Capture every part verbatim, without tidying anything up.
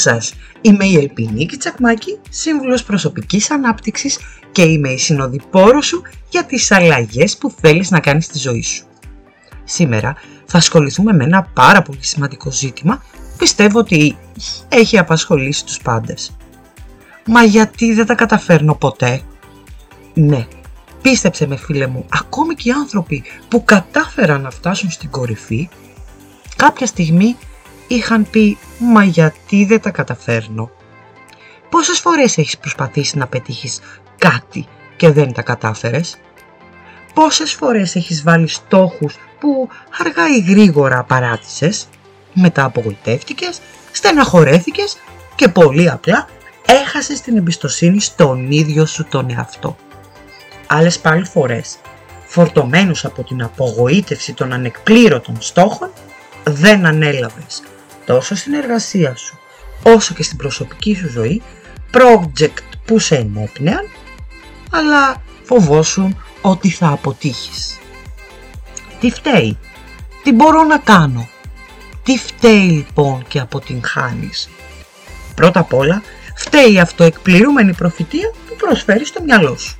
σας, είμαι η Ελπινίκη Τσακμάκη, σύμβουλος προσωπικής ανάπτυξης και είμαι η συνοδοιπόρος σου για τις αλλαγές που θέλεις να κάνεις στη ζωή σου. Σήμερα θα ασχοληθούμε με ένα πάρα πολύ σημαντικό ζήτημα που πιστεύω ότι έχει απασχολήσει τους πάντες. Μα γιατί δεν τα καταφέρνω ποτέ? Ναι, πίστεψε με φίλε μου, ακόμη και οι άνθρωποι που κατάφεραν να φτάσουν στην κορυφή, κάποια στιγμή είχαν πει «Μα γιατί δεν τα καταφέρνω?» Πόσες φορές έχεις προσπαθήσει να πετύχεις κάτι και δεν τα κατάφερες? Πόσες φορές έχεις βάλει στόχους που αργά ή γρήγορα παράτησες, μετά απογοητεύτηκες, στεναχωρέθηκες και πολύ απλά έχασες την εμπιστοσύνη στον ίδιο σου τον εαυτό. Άλλες πάλι φορές, φορτωμένους από την απογοήτευση των ανεκπλήρωτων στόχων, δεν ανέλαβες τόσο στην εργασία σου όσο και στην προσωπική σου ζωή project που σε ενέπνεαν, αλλά φοβόσουν ότι θα αποτύχεις. Τι φταίει? Τι μπορώ να κάνω? Τι φταίει λοιπόν και αποτυγχάνεις? Πρώτα απ' όλα φταίει η αυτοεκπληρούμενη προφητεία που προσφέρει στο μυαλό σου.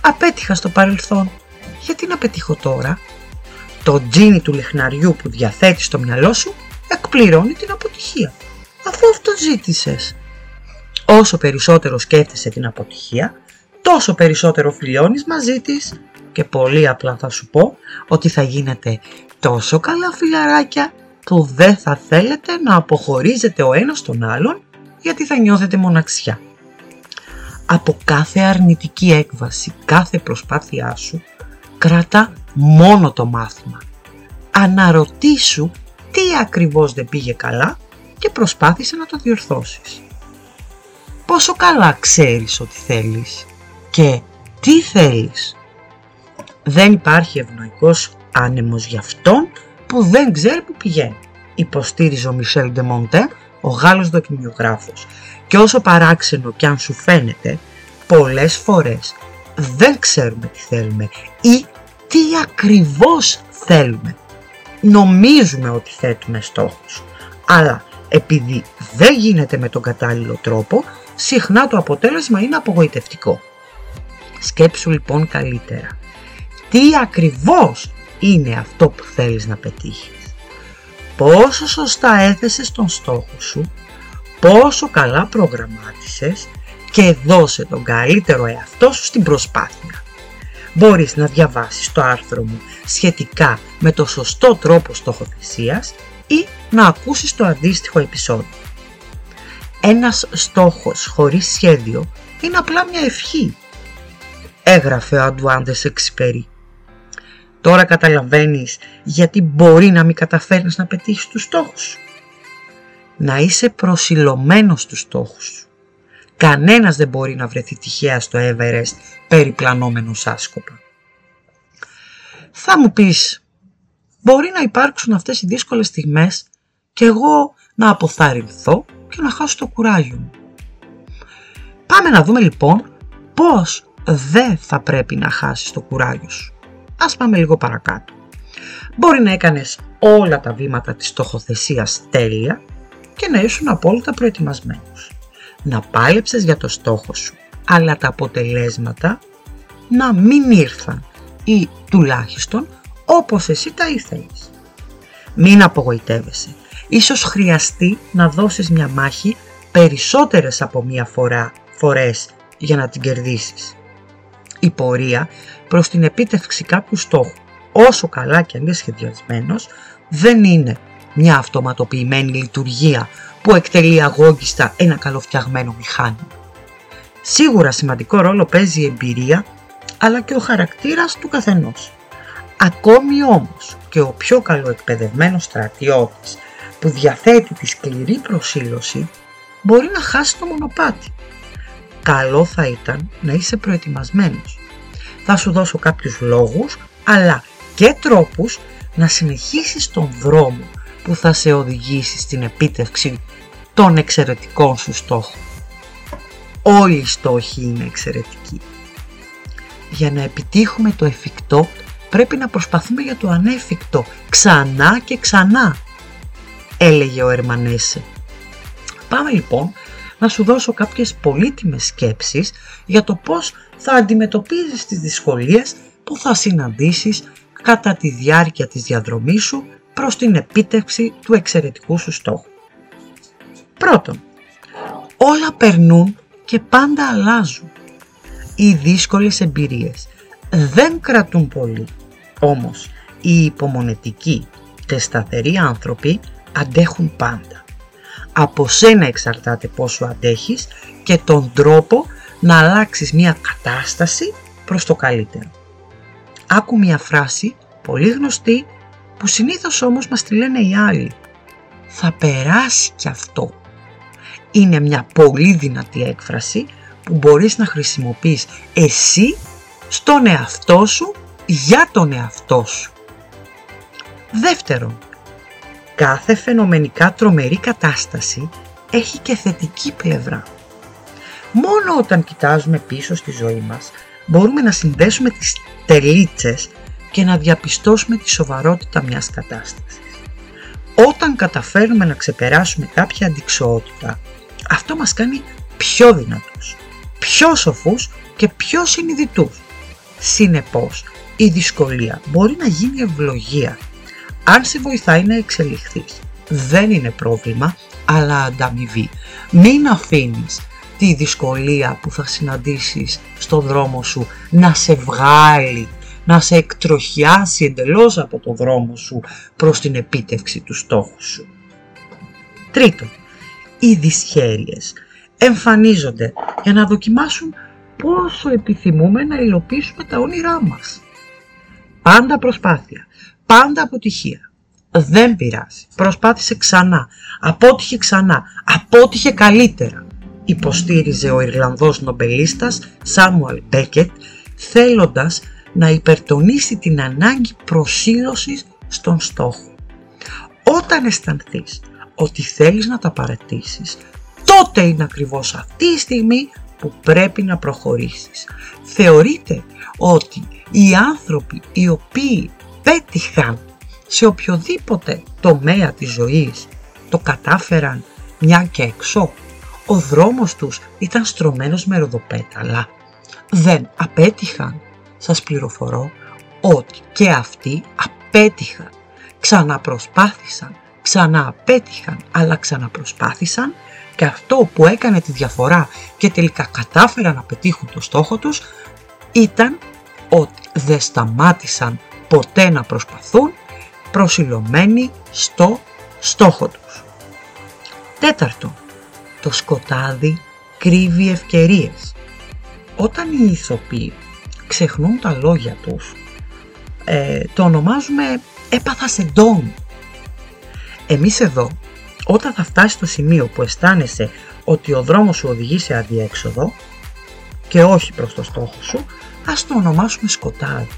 Απέτυχα στο παρελθόν, γιατί να πετύχω τώρα? Το τζίνι του λιχναριού που διαθέτεις στο μυαλό σου εκπληρώνει την αποτυχία, αφού αυτό ζήτησες. Όσο περισσότερο σκέφτεσαι την αποτυχία, τόσο περισσότερο φιλιώνεις μαζί της και πολύ απλά θα σου πω ότι θα γίνετε τόσο καλά φιλαράκια που δεν θα θέλετε να αποχωρίζετε ο ένας τον άλλον, γιατί θα νιώθετε μοναξιά. Από κάθε αρνητική έκβαση, κάθε προσπάθειά σου, κράτα μόνο το μάθημα. Αναρωτήσου τι ακριβώς δεν πήγε καλά και προσπάθησε να το διορθώσεις. Πόσο καλά ξέρεις ότι θέλεις και τι θέλεις? Δεν υπάρχει ευνοϊκός άνεμος για αυτόν που δεν ξέρει που πηγαίνει, υποστήριζε ο Μισέλ Ντε Μοντέ, ο Γάλλος δοκιμιογράφος. Και όσο παράξενο κι αν σου φαίνεται, πολλές φορές δεν ξέρουμε τι θέλουμε ή τι ακριβώς θέλουμε. Νομίζουμε ότι θέτουμε στόχους, αλλά επειδή δεν γίνεται με τον κατάλληλο τρόπο, συχνά το αποτέλεσμα είναι απογοητευτικό. Σκέψου λοιπόν καλύτερα. Τι ακριβώς είναι αυτό που θέλεις να πετύχεις? Πόσο σωστά έθεσες τον στόχο σου, πόσο καλά προγραμμάτισες και δώσε τον καλύτερο εαυτό σου στην προσπάθεια. Μπορείς να διαβάσεις το άρθρο μου σχετικά με το σωστό τρόπο στοχοθεσίας ή να ακούσεις το αντίστοιχο επεισόδιο. Ένας στόχος χωρίς σχέδιο είναι απλά μια ευχή, έγραφε ο Αντουάν ντε Σεξιπέρι. Τώρα καταλαβαίνεις γιατί μπορεί να μην καταφέρνεις να πετύχεις τους στόχους σου. Να είσαι προσιλωμένος στους στόχους σου. Κανένας δεν μπορεί να βρεθεί τυχαία στο Everest περιπλανόμενος άσκοπα. Θα μου πεις, μπορεί να υπάρξουν αυτές οι δύσκολες στιγμές και εγώ να αποθαρρυνθώ και να χάσω το κουράγιο μου. Πάμε να δούμε λοιπόν πώς δεν θα πρέπει να χάσεις το κουράγιο σου. Ας πάμε λίγο παρακάτω. Μπορεί να έκανες όλα τα βήματα της στοχοθεσίας τέλεια και να ήσουν απόλυτα προετοιμασμένος. Να πάλεψες για το στόχο σου, αλλά τα αποτελέσματα να μην ήρθαν ή τουλάχιστον όπως εσύ τα ήθελες. Μην απογοητεύεσαι. Ίσως χρειαστεί να δώσεις μια μάχη περισσότερες από μία φορά, φορές για να την κερδίσεις. Η πορεία προς την επίτευξη κάποιου στόχου, όσο καλά και αν είναι σχεδιασμένος, δεν είναι μια αυτοματοποιημένη λειτουργία που εκτελεί αγώγιστα ένα καλοφτιαγμένο μηχάνημα. Σίγουρα σημαντικό ρόλο παίζει η εμπειρία, αλλά και ο χαρακτήρας του καθενός. Ακόμη όμως και ο πιο καλοεκπαιδευμένος στρατιώτης που διαθέτει τη σκληρή προσήλωση μπορεί να χάσει το μονοπάτι. Καλό θα ήταν να είσαι προετοιμασμένος. Θα σου δώσω κάποιους λόγους, αλλά και τρόπους να συνεχίσεις τον δρόμο που θα σε οδηγήσει στην επίτευξη των εξαιρετικών σου στόχων. Όλοι οι στόχοι είναι εξαιρετικοί. Για να επιτύχουμε το εφικτό, πρέπει να προσπαθούμε για το ανέφικτο, ξανά και ξανά, έλεγε ο Ερμανέσε. Πάμε λοιπόν να σου δώσω κάποιες πολύτιμες σκέψεις για το πώς θα αντιμετωπίζεις τις δυσκολίες που θα συναντήσεις κατά τη διάρκεια της διαδρομής σου προς την επίτευξη του εξαιρετικού σου στόχου. Πρώτον, όλα περνούν και πάντα αλλάζουν. Οι δύσκολες εμπειρίες δεν κρατούν πολύ, όμως οι υπομονετικοί και σταθεροί άνθρωποι αντέχουν πάντα. Από σένα εξαρτάται πόσο αντέχεις και τον τρόπο να αλλάξεις μια κατάσταση προς το καλύτερο. Άκου μια φράση πολύ γνωστή που συνήθως όμως μας τη λένε οι άλλοι. Θα περάσει κι αυτό. Είναι μια πολύ δυνατή έκφραση που μπορείς να χρησιμοποιείς εσύ στον εαυτό σου για τον εαυτό σου. Δεύτερον, κάθε φαινομενικά τρομερή κατάσταση έχει και θετική πλευρά. Μόνο όταν κοιτάζουμε πίσω στη ζωή μας μπορούμε να συνδέσουμε τις τελίτσες και να διαπιστώσουμε τη σοβαρότητα μιας κατάστασης. Όταν καταφέρουμε να ξεπεράσουμε κάποια αντιξοότητα, αυτό μας κάνει πιο δυνατούς, πιο σοφούς και πιο συνειδητούς. Συνεπώς, η δυσκολία μπορεί να γίνει ευλογία, αν σε βοηθάει να εξελιχθείς. Δεν είναι πρόβλημα, αλλά ανταμοιβή. Μην αφήνεις τη δυσκολία που θα συναντήσεις στον δρόμο σου να σε βγάλει, να σε εκτροχιάσει εντελώς από τον δρόμο σου προς την επίτευξη του στόχου σου. Τρίτον, οι δυσχέρειες εμφανίζονται για να δοκιμάσουν πόσο επιθυμούμε να υλοποιήσουμε τα όνειρά μας. Πάντα προσπάθεια, πάντα αποτυχία. Δεν πειράζει. Προσπάθησε ξανά, απότυχε ξανά, απότυχε καλύτερα. Υποστήριζε ο Ιρλανδός νομπελίστας Σάμουαλ Μπέκετ, θέλοντας να υπερτονίσει την ανάγκη προσήλωσης στον στόχο. Όταν αισθανθείς ότι θέλεις να τα παρατήσεις, τότε είναι ακριβώς αυτή η στιγμή που πρέπει να προχωρήσεις. Θεωρείται ότι οι άνθρωποι οι οποίοι πέτυχαν σε οποιοδήποτε τομέα της ζωής, το κατάφεραν μια και εξώ, ο δρόμος τους ήταν στρωμένος με ροδοπέταλα. Δεν απέτυχαν. Σας πληροφορώ ότι και αυτοί απέτυχαν. Ξαναπροσπάθησαν, ξανααπέτυχαν, αλλά ξαναπροσπάθησαν, και αυτό που έκανε τη διαφορά και τελικά κατάφεραν να πετύχουν το στόχο τους ήταν ότι δεν σταμάτησαν ποτέ να προσπαθούν, προσιλωμένοι στο στόχο τους. Τέταρτον, το σκοτάδι κρύβει ευκαιρίες. Όταν οι ηθοποιοί ξεχνούν τα λόγια τους, ε, το ονομάζουμε έπαθα σε ντόν. Εμείς εδώ, όταν θα φτάσεις στο σημείο που αισθάνεσαι ότι ο δρόμος σου οδηγεί σε αδιέξοδο και όχι προς το στόχο σου, ας το ονομάσουμε σκοτάδι.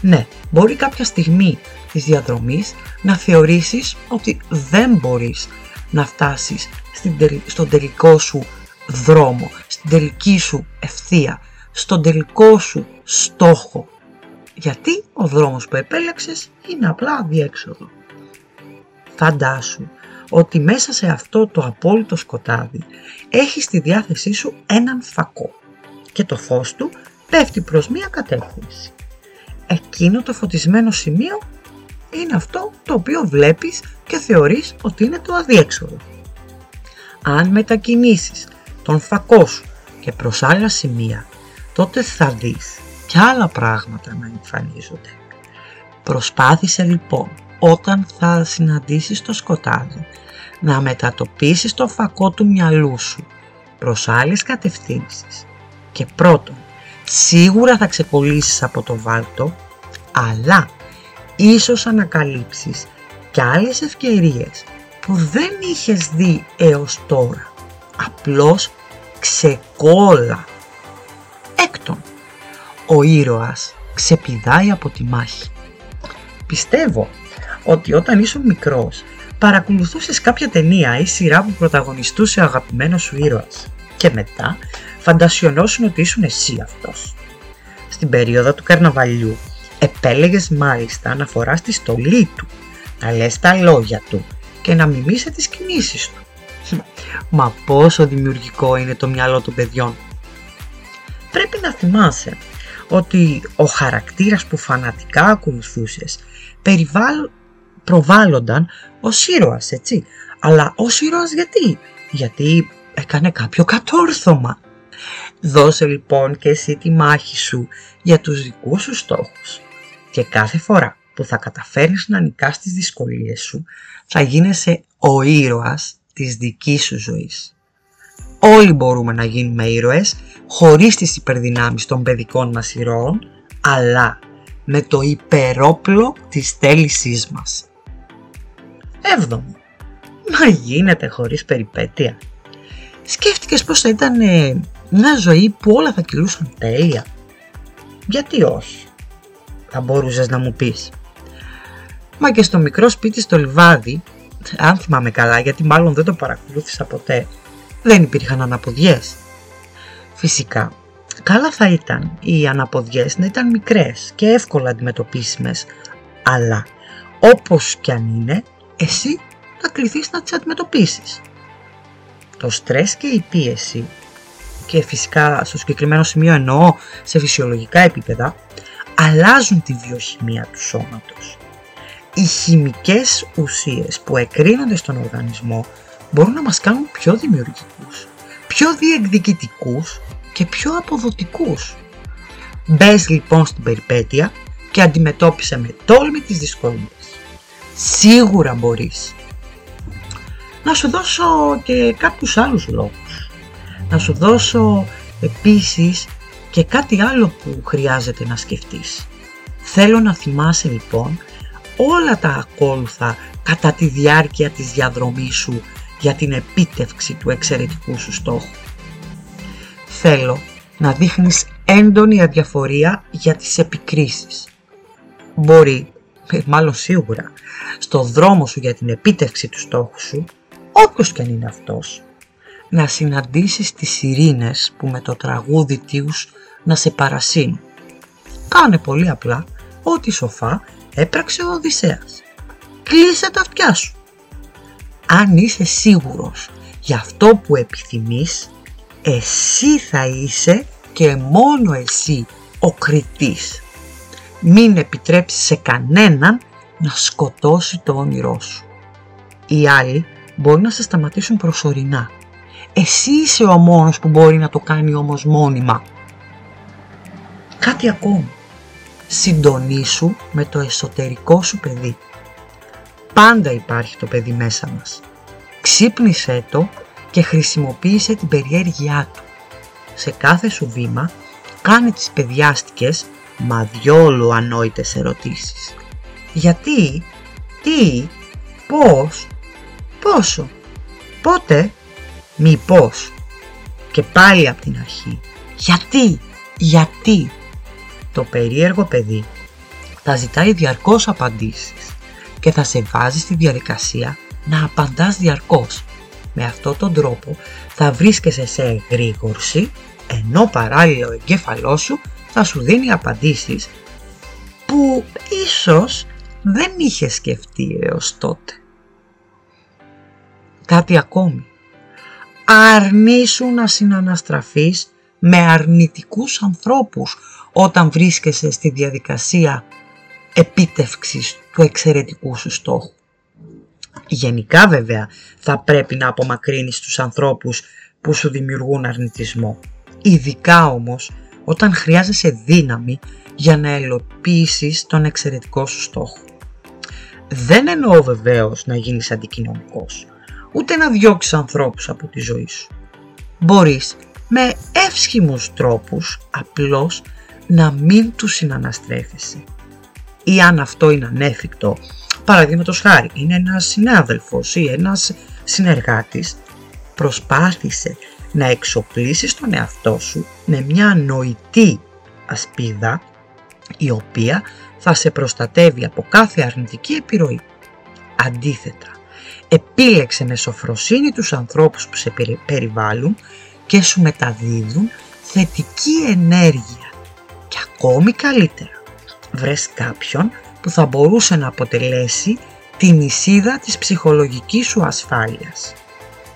Ναι, μπορεί κάποια στιγμή της διαδρομής να θεωρήσεις ότι δεν μπορείς να φτάσεις στον τελικό σου δρόμο, στην τελική σου ευθεία, στον τελικό σου στόχο, γιατί ο δρόμος που επέλεξες είναι απλά αδιέξοδο. Φαντάσου ότι μέσα σε αυτό το απόλυτο σκοτάδι έχεις στη διάθεσή σου έναν φακό και το φως του πέφτει προς μία κατεύθυνση. Εκείνο το φωτισμένο σημείο είναι αυτό το οποίο βλέπεις και θεωρείς ότι είναι το αδιέξοδο. Αν μετακινήσεις τον φακό σου και προς άλλα σημεία, τότε θα δεις και άλλα πράγματα να εμφανίζονται. Προσπάθησε λοιπόν, όταν θα συναντήσεις το σκοτάδι, να μετατοπίσεις το φακό του μυαλού σου προς άλλες κατευθύνσεις. Και πρώτον, σίγουρα θα ξεκολλήσεις από το βάλτο, αλλά ίσως ανακαλύψεις και άλλες ευκαιρίες που δεν είχες δει έως τώρα. Απλώς ξεκόλλα. Έκτον, ο ήρωας ξεπηδάει από τη μάχη. Πιστεύω ότι όταν ήσουν μικρός παρακολουθούσες κάποια ταινία ή σειρά που πρωταγωνιστούσε ο αγαπημένος σου ήρωας και μετά φαντασιωνώσουν ότι ήσουν εσύ αυτός. Στην περίοδο του καρναβαλιού επέλεγες μάλιστα να φοράς τη στολή του, να λες τα λόγια του και να μιμείσαι τις κινήσεις του. Μα πόσο δημιουργικό είναι το μυαλό των παιδιών. Πρέπει να θυμάσαι ότι ο χαρακτήρας που φανατικά ακολουθούσες περιβάλλον προβάλλονταν ως ήρωας, έτσι. Αλλά ως ήρωας γιατί? Γιατί έκανε κάποιο κατόρθωμα. Δώσε λοιπόν και εσύ τη μάχη σου για τους δικούς σου στόχους. Και κάθε φορά που θα καταφέρεις να νικάς τις δυσκολίες σου, θα γίνεσαι ο ήρωας της δικής σου ζωής. Όλοι μπορούμε να γίνουμε ήρωες χωρίς τις υπερδυνάμεις των παιδικών μας ηρώων, αλλά με το υπερόπλο της θέλησής μας. Έβδομο. Μα γίνεται χωρίς περιπέτεια? Σκέφτηκες πως θα ήταν ε, μια ζωή που όλα θα κυλούσαν τέλεια? Γιατί όχι, θα μπορούσες να μου πεις. Μα και στο μικρό σπίτι στο λιβάδι, αν θυμάμαι καλά γιατί μάλλον δεν το παρακολούθησα ποτέ, δεν υπήρχαν αναποδιές. Φυσικά, καλά θα ήταν οι αναποδιές να ήταν μικρές και εύκολα αντιμετωπίσιμες, αλλά όπως κι αν είναι, εσύ να κληθείς να τις αντιμετωπίσεις. Το στρες και η πίεση, και φυσικά στο συγκεκριμένο σημείο εννοώ σε φυσιολογικά επίπεδα, αλλάζουν τη βιοχημία του σώματος. Οι χημικές ουσίες που εκρίνονται στον οργανισμό μπορούν να μας κάνουν πιο δημιουργικούς, πιο διεκδικητικούς και πιο αποδοτικούς. Μπες λοιπόν στην περιπέτεια και αντιμετώπισε με τόλμη τις δυσκολίες. Σίγουρα μπορείς. Να σου δώσω και κάποιους άλλους λόγους. Να σου δώσω επίσης και κάτι άλλο που χρειάζεται να σκεφτείς. Θέλω να θυμάσαι λοιπόν όλα τα ακόλουθα κατά τη διάρκεια της διαδρομής σου για την επίτευξη του εξαιρετικού σου στόχου. Θέλω να δείχνεις έντονη αδιαφορία για τις επικρίσεις. Μπορεί, μάλλον σίγουρα, στο δρόμο σου για την επίτευξη του στόχου σου, όποιος και αν είναι αυτός, να συναντήσεις τις ειρήνες που με το τραγούδι τους να σε παρασύνουν. Κάνε πολύ απλά ό,τι σοφά έπραξε ο Οδυσσέας. Κλείσε τα αυτιά σου. Αν είσαι σίγουρος για αυτό που επιθυμείς, εσύ θα είσαι και μόνο εσύ ο κριτής. Μην επιτρέψεις σε κανέναν να σκοτώσει το όνειρό σου. Οι άλλοι μπορεί να σε σταματήσουν προσωρινά. Εσύ είσαι ο μόνος που μπορεί να το κάνει όμως μόνιμα. Κάτι ακόμη. Συντονίσου με το εσωτερικό σου παιδί. Πάντα υπάρχει το παιδί μέσα μας. Ξύπνησέ το και χρησιμοποίησε την περιέργειά του. Σε κάθε σου βήμα κάνε τις παιδιάστικες μα διόλου ανόητες ερωτήσεις. Γιατί, τι, πώς, πόσο, πότε, μήπως. Και πάλι από την αρχή. Γιατί, γιατί. Το περίεργο παιδί θα ζητάει διαρκώς απαντήσεις και θα σε βάζει στη διαδικασία να απαντάς διαρκώς. Με αυτόν τον τρόπο θα βρίσκεσαι σε εγρήγορση, ενώ παράλληλα ο εγκέφαλός σου θα σου δίνει απαντήσεις που ίσως δεν είχε σκεφτεί έως τότε. Κάτι ακόμη. Αρνήσου να συναναστραφείς με αρνητικούς ανθρώπους όταν βρίσκεσαι στη διαδικασία επίτευξης του εξαιρετικού σου στόχου. Γενικά βέβαια θα πρέπει να απομακρύνεις τους ανθρώπους που σου δημιουργούν αρνητισμό. Ειδικά όμως όταν χρειάζεσαι δύναμη για να ελοποιήσεις τον εξαιρετικό σου στόχο. Δεν εννοώ βεβαίως να γίνεις αντικοινωνικός, ούτε να διώξεις ανθρώπους από τη ζωή σου. Μπορείς με εύσχημους τρόπους απλώς να μην τους συναναστρέφεσαι. Ή αν αυτό είναι ανέφικτο, παραδείγματος χάρη, είναι ένας συνάδελφος ή ένας συνεργάτης, προσπάθησε να εξοπλίσεις τον εαυτό σου με μια νοητή ασπίδα, η οποία θα σε προστατεύει από κάθε αρνητική επιρροή. Αντίθετα, επίλεξε με σοφροσύνη τους ανθρώπους που σε περιβάλλουν και σου μεταδίδουν θετική ενέργεια. Και ακόμη καλύτερα, βρες κάποιον που θα μπορούσε να αποτελέσει την νησίδα της ψυχολογικής σου ασφάλειας.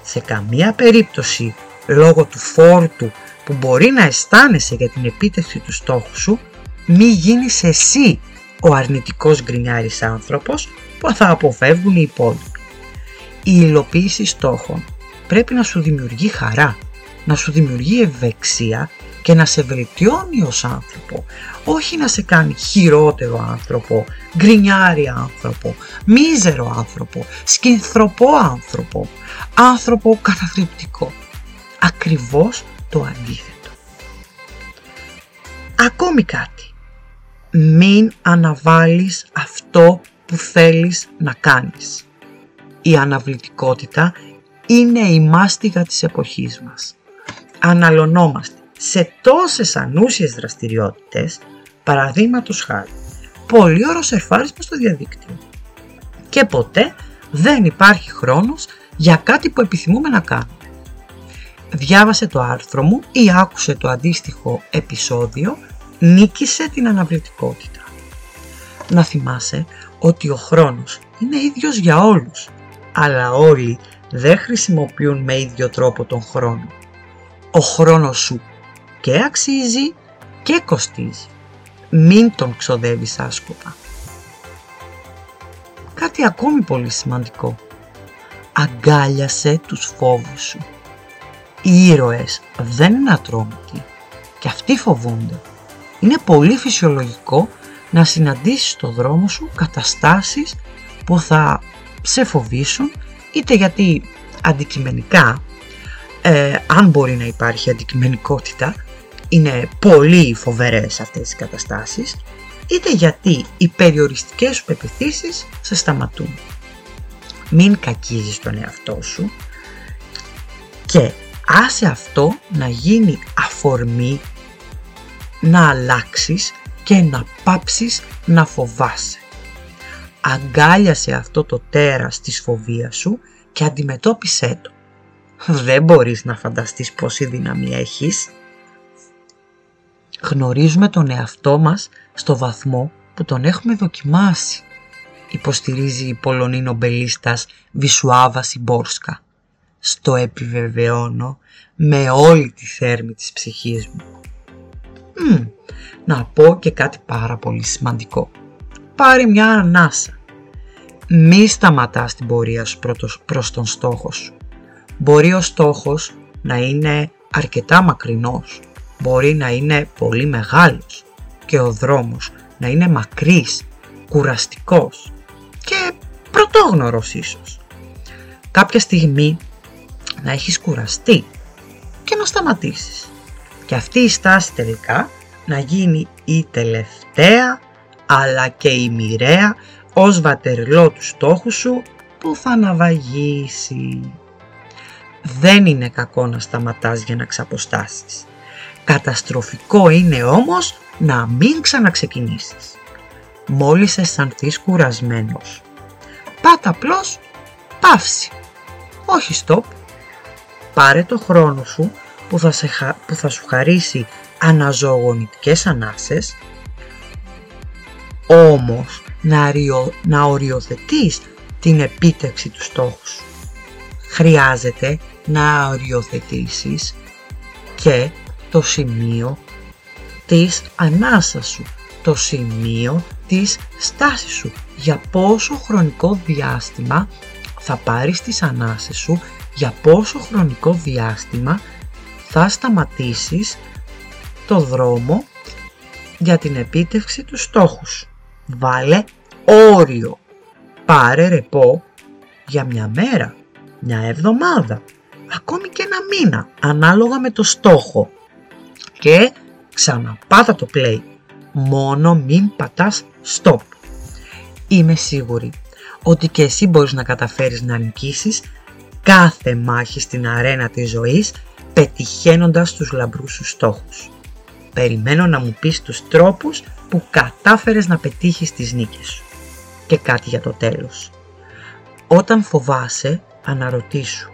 Σε καμία περίπτωση, λόγω του φόρτου που μπορεί να αισθάνεσαι για την επίτευξη του στόχου σου, μη γίνεις εσύ ο αρνητικός γκρινιάρης άνθρωπος που θα αποφεύγουν οι υπόλοιποι. Η υλοποίηση στόχων πρέπει να σου δημιουργεί χαρά, να σου δημιουργεί ευεξία και να σε βελτιώνει ως άνθρωπο, όχι να σε κάνει χειρότερο άνθρωπο, γκρινιάρη άνθρωπο, μίζερο άνθρωπο, σκυνθρωπό άνθρωπο, άνθρωπο καταθλιπτικό. Ακριβώς το αντίθετο. Ακόμη κάτι. Μην αναβάλεις αυτό που θέλεις να κάνεις. Η αναβλητικότητα είναι η μάστιγα της εποχής μας. Αναλωνόμαστε σε τόσες ανούσιες δραστηριότητες, παραδείγματος χάρη, πολύ ωραίο σερφάρισμα στο διαδίκτυο. Και ποτέ δεν υπάρχει χρόνος για κάτι που επιθυμούμε να κάνουμε. Διάβασε το άρθρο μου ή άκουσε το αντίστοιχο επεισόδιο, νίκησε την αναβλητικότητα. Να θυμάσαι ότι ο χρόνος είναι ίδιος για όλους, αλλά όλοι δεν χρησιμοποιούν με ίδιο τρόπο τον χρόνο. Ο χρόνος σου και αξίζει και κοστίζει. Μην τον ξοδεύεις άσκοπα. Κάτι ακόμη πολύ σημαντικό. Αγκάλιασε τους φόβους σου. Οι ήρωες δεν είναι ατρόμητοι και αυτοί φοβούνται. Είναι πολύ φυσιολογικό να συναντήσεις στο δρόμο σου καταστάσεις που θα σε φοβήσουν, είτε γιατί αντικειμενικά, ε, αν μπορεί να υπάρχει αντικειμενικότητα, είναι πολύ φοβερές αυτές οι καταστάσεις, είτε γιατί οι περιοριστικές σου πεποιθήσεις σε σταματούν. Μην κακίζεις τον εαυτό σου και άσε αυτό να γίνει αφορμή να αλλάξεις και να πάψεις να φοβάσαι. Αγκάλιασε αυτό το τέρας της φοβίας σου και αντιμετώπισέ το. Δεν μπορείς να φανταστείς πόση δύναμη έχεις. Γνωρίζουμε τον εαυτό μας στο βαθμό που τον έχουμε δοκιμάσει, υποστηρίζει η Πολωνή νομπελίστας Βισουάβα Σιμπόρσκα. Στο επιβεβαιώνω με όλη τη θέρμη της ψυχής μου. Μ, να πω και κάτι πάρα πολύ σημαντικό. Πάρε μια ανάσα. Μη σταματάς την πορεία σου προς τον στόχο σου. Μπορεί ο στόχος να είναι αρκετά μακρινός, μπορεί να είναι πολύ μεγάλος και ο δρόμος να είναι μακρύς, κουραστικός και πρωτόγνωρος ίσως. Κάποια στιγμή να έχεις κουραστεί και να σταματήσεις. Και αυτή η στάση τελικά να γίνει η τελευταία αλλά και η μοιραία ως βατερλό του στόχου σου που θα αναβαγίσει. Δεν είναι κακό να σταματάς για να ξαποστάσεις. Καταστροφικό είναι όμως να μην ξαναξεκινήσεις. Μόλις αισθανθείς κουρασμένος, πάτα απλώς παύση, όχι stop. Πάρε το χρόνο σου που θα, σε, που θα σου χαρίσει αναζωογονητικές ανάσες, όμως να, αριο, να οριοθετείς την επίτευξη του στόχου σου. Χρειάζεται να οριοθετήσεις και το σημείο της ανάσας σου, το σημείο της στάσης σου. Για πόσο χρονικό διάστημα θα πάρεις τις ανάσες σου, για πόσο χρονικό διάστημα θα σταματήσεις το δρόμο για την επίτευξη του στόχου σου. Βάλε όριο. Πάρε ρεπό για μια μέρα, μια εβδομάδα, ακόμη και ένα μήνα, ανάλογα με το στόχο. Και ξαναπάτα το play. Μόνο μην πατάς stop. Είμαι σίγουρη ότι και εσύ μπορείς να καταφέρεις να νικήσεις κάθε μάχη στην αρένα της ζωής, πετυχαίνοντας τους λαμπρούς σου στόχους. Περιμένω να μου πεις τους τρόπους που κατάφερες να πετύχεις τις νίκες σου. Και κάτι για το τέλος. Όταν φοβάσαι, αναρωτήσου.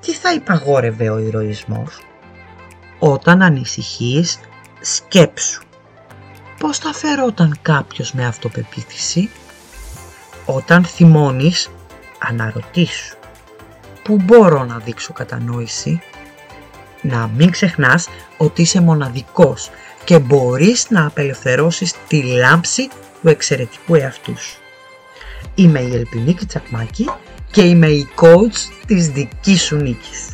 Τι θα υπαγόρευε ο ηρωισμός? Όταν ανησυχείς, σκέψου. Πώς θα φερόταν κάποιος με αυτοπεποίθηση? Όταν θυμώνεις, αναρωτήσου. που μπορώ να δείξω κατανόηση. Να μην ξεχνάς ότι είσαι μοναδικός και μπορείς να απελευθερώσεις τη λάμψη του εξαιρετικού εαυτού σου. Είμαι η Ελπινίκη Τσακμάκη και είμαι η coach της δικής σου νίκης.